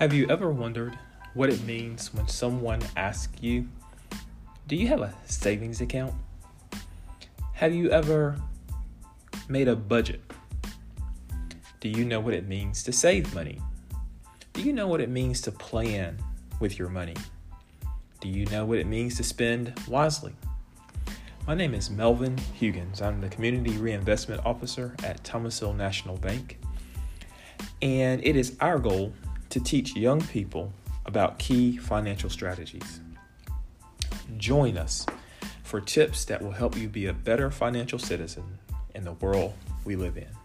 Have you ever wondered what it means when someone asks you, do you have a savings account? Have you ever made a budget? Do you know what it means to save money? Do you know what it means to plan with your money? Do you know what it means to spend wisely? My name is Melvin Huggins. I'm the Community Reinvestment Officer at Thomasville National Bank. And it is our goal to teach young people about key financial strategies. Join us for tips that will help you be a better financial citizen in the world we live in.